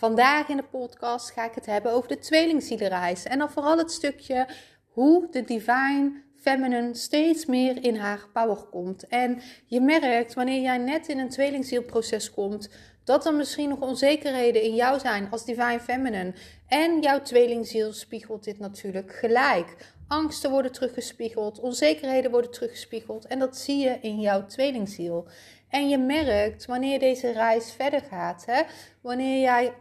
Vandaag in de podcast ga ik het hebben over de tweelingzielereis. En dan vooral het stukje hoe de divine feminine steeds meer in haar power komt. En je merkt wanneer jij net in een tweelingzielproces komt, dat er misschien nog onzekerheden in jou zijn als divine feminine. En jouw tweelingziel spiegelt dit natuurlijk gelijk. Angsten worden teruggespiegeld, onzekerheden worden teruggespiegeld. En dat zie je in jouw tweelingziel. En je merkt wanneer deze reis verder gaat, wanneer jij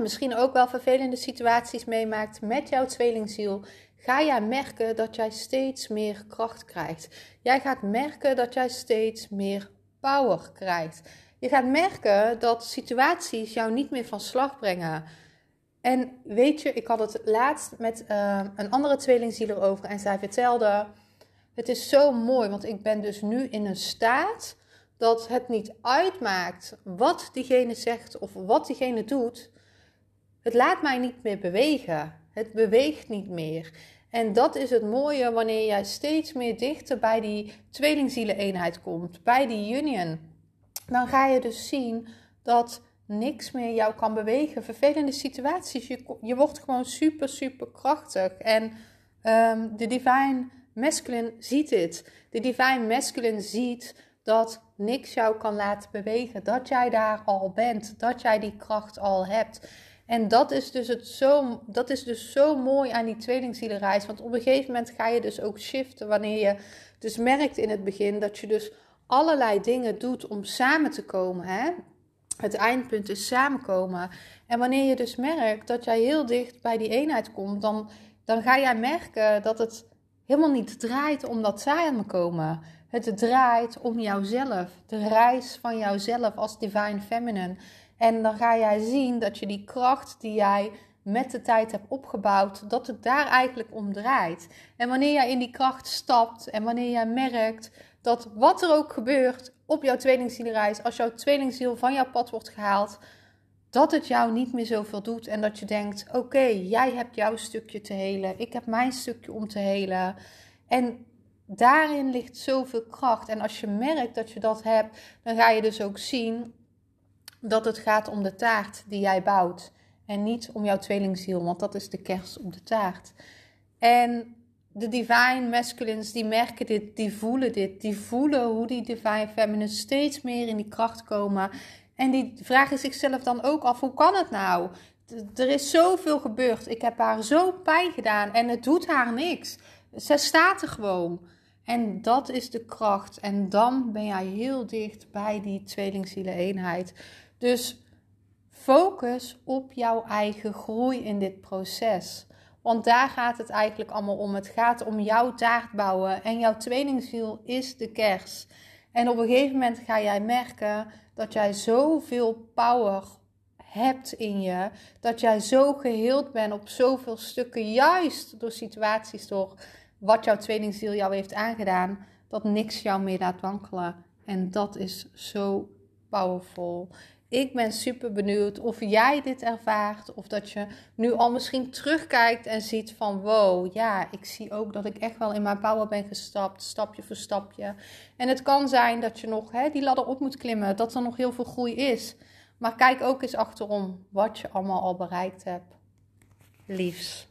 misschien ook wel vervelende situaties meemaakt met jouw tweelingziel, ga jij merken dat jij steeds meer kracht krijgt. Jij gaat merken dat jij steeds meer power krijgt. Je gaat merken dat situaties jou niet meer van slag brengen. En weet je, ik had het laatst met een andere tweelingziel erover en zij vertelde, het is zo mooi, want ik ben dus nu in een staat dat het niet uitmaakt wat diegene zegt of wat diegene doet. Het laat mij niet meer bewegen. Het beweegt niet meer. En dat is het mooie wanneer jij steeds meer dichter bij die tweelingzielen-eenheid komt. Bij die union. Dan ga je dus zien dat niks meer jou kan bewegen. Vervelende situaties. Je wordt gewoon super, super krachtig. En de divine masculine ziet dit. De divine masculine ziet dat niks jou kan laten bewegen, dat jij daar al bent, dat jij die kracht al hebt. En dat is dus zo mooi aan die tweelingzielenreis, want op een gegeven moment ga je dus ook shiften wanneer je dus merkt in het begin dat je dus allerlei dingen doet om samen te komen, Het eindpunt is samenkomen. En wanneer je dus merkt dat jij heel dicht bij die eenheid komt, dan ga jij merken dat het helemaal niet draait om dat samenkomen. Het draait om jouzelf, de reis van jouzelf als divine feminine. En dan ga jij zien dat je die kracht die jij met de tijd hebt opgebouwd, dat het daar eigenlijk om draait. En wanneer jij in die kracht stapt en wanneer jij merkt dat wat er ook gebeurt op jouw tweelingzielreis, als jouw tweelingziel van jouw pad wordt gehaald, dat het jou niet meer zoveel doet en dat je denkt, oké, jij hebt jouw stukje te helen, ik heb mijn stukje om te helen. En daarin ligt zoveel kracht. En als je merkt dat je dat hebt, dan ga je dus ook zien dat het gaat om de taart die jij bouwt. En niet om jouw tweelingziel, want dat is de kers op de taart. En de divine masculines, die merken dit. Die voelen hoe die divine feminines steeds meer in die kracht komen. En die vragen zichzelf dan ook af, hoe kan het nou? Er is zoveel gebeurd. Ik heb haar zo pijn gedaan en het doet haar niks. Zij staat er gewoon. En dat is de kracht. En dan ben jij heel dicht bij die tweelingzielen-eenheid. Dus focus op jouw eigen groei in dit proces. Want daar gaat het eigenlijk allemaal om. Het gaat om jouw taart bouwen. En jouw tweelingziel is de kers. En op een gegeven moment ga jij merken dat jij zoveel power hebt in je. Dat jij zo geheeld bent op zoveel stukken. Juist door situaties, door wat jouw tweelingziel jou heeft aangedaan, dat niks jou meer laat wankelen. En dat is zo powerful. Ik ben super benieuwd of jij dit ervaart. Of dat je nu al misschien terugkijkt en ziet van, wow, ja, ik zie ook dat ik echt wel in mijn power ben gestapt. Stapje voor stapje. En het kan zijn dat je nog die ladder op moet klimmen. Dat er nog heel veel groei is. Maar kijk ook eens achterom wat je allemaal al bereikt hebt. Liefs.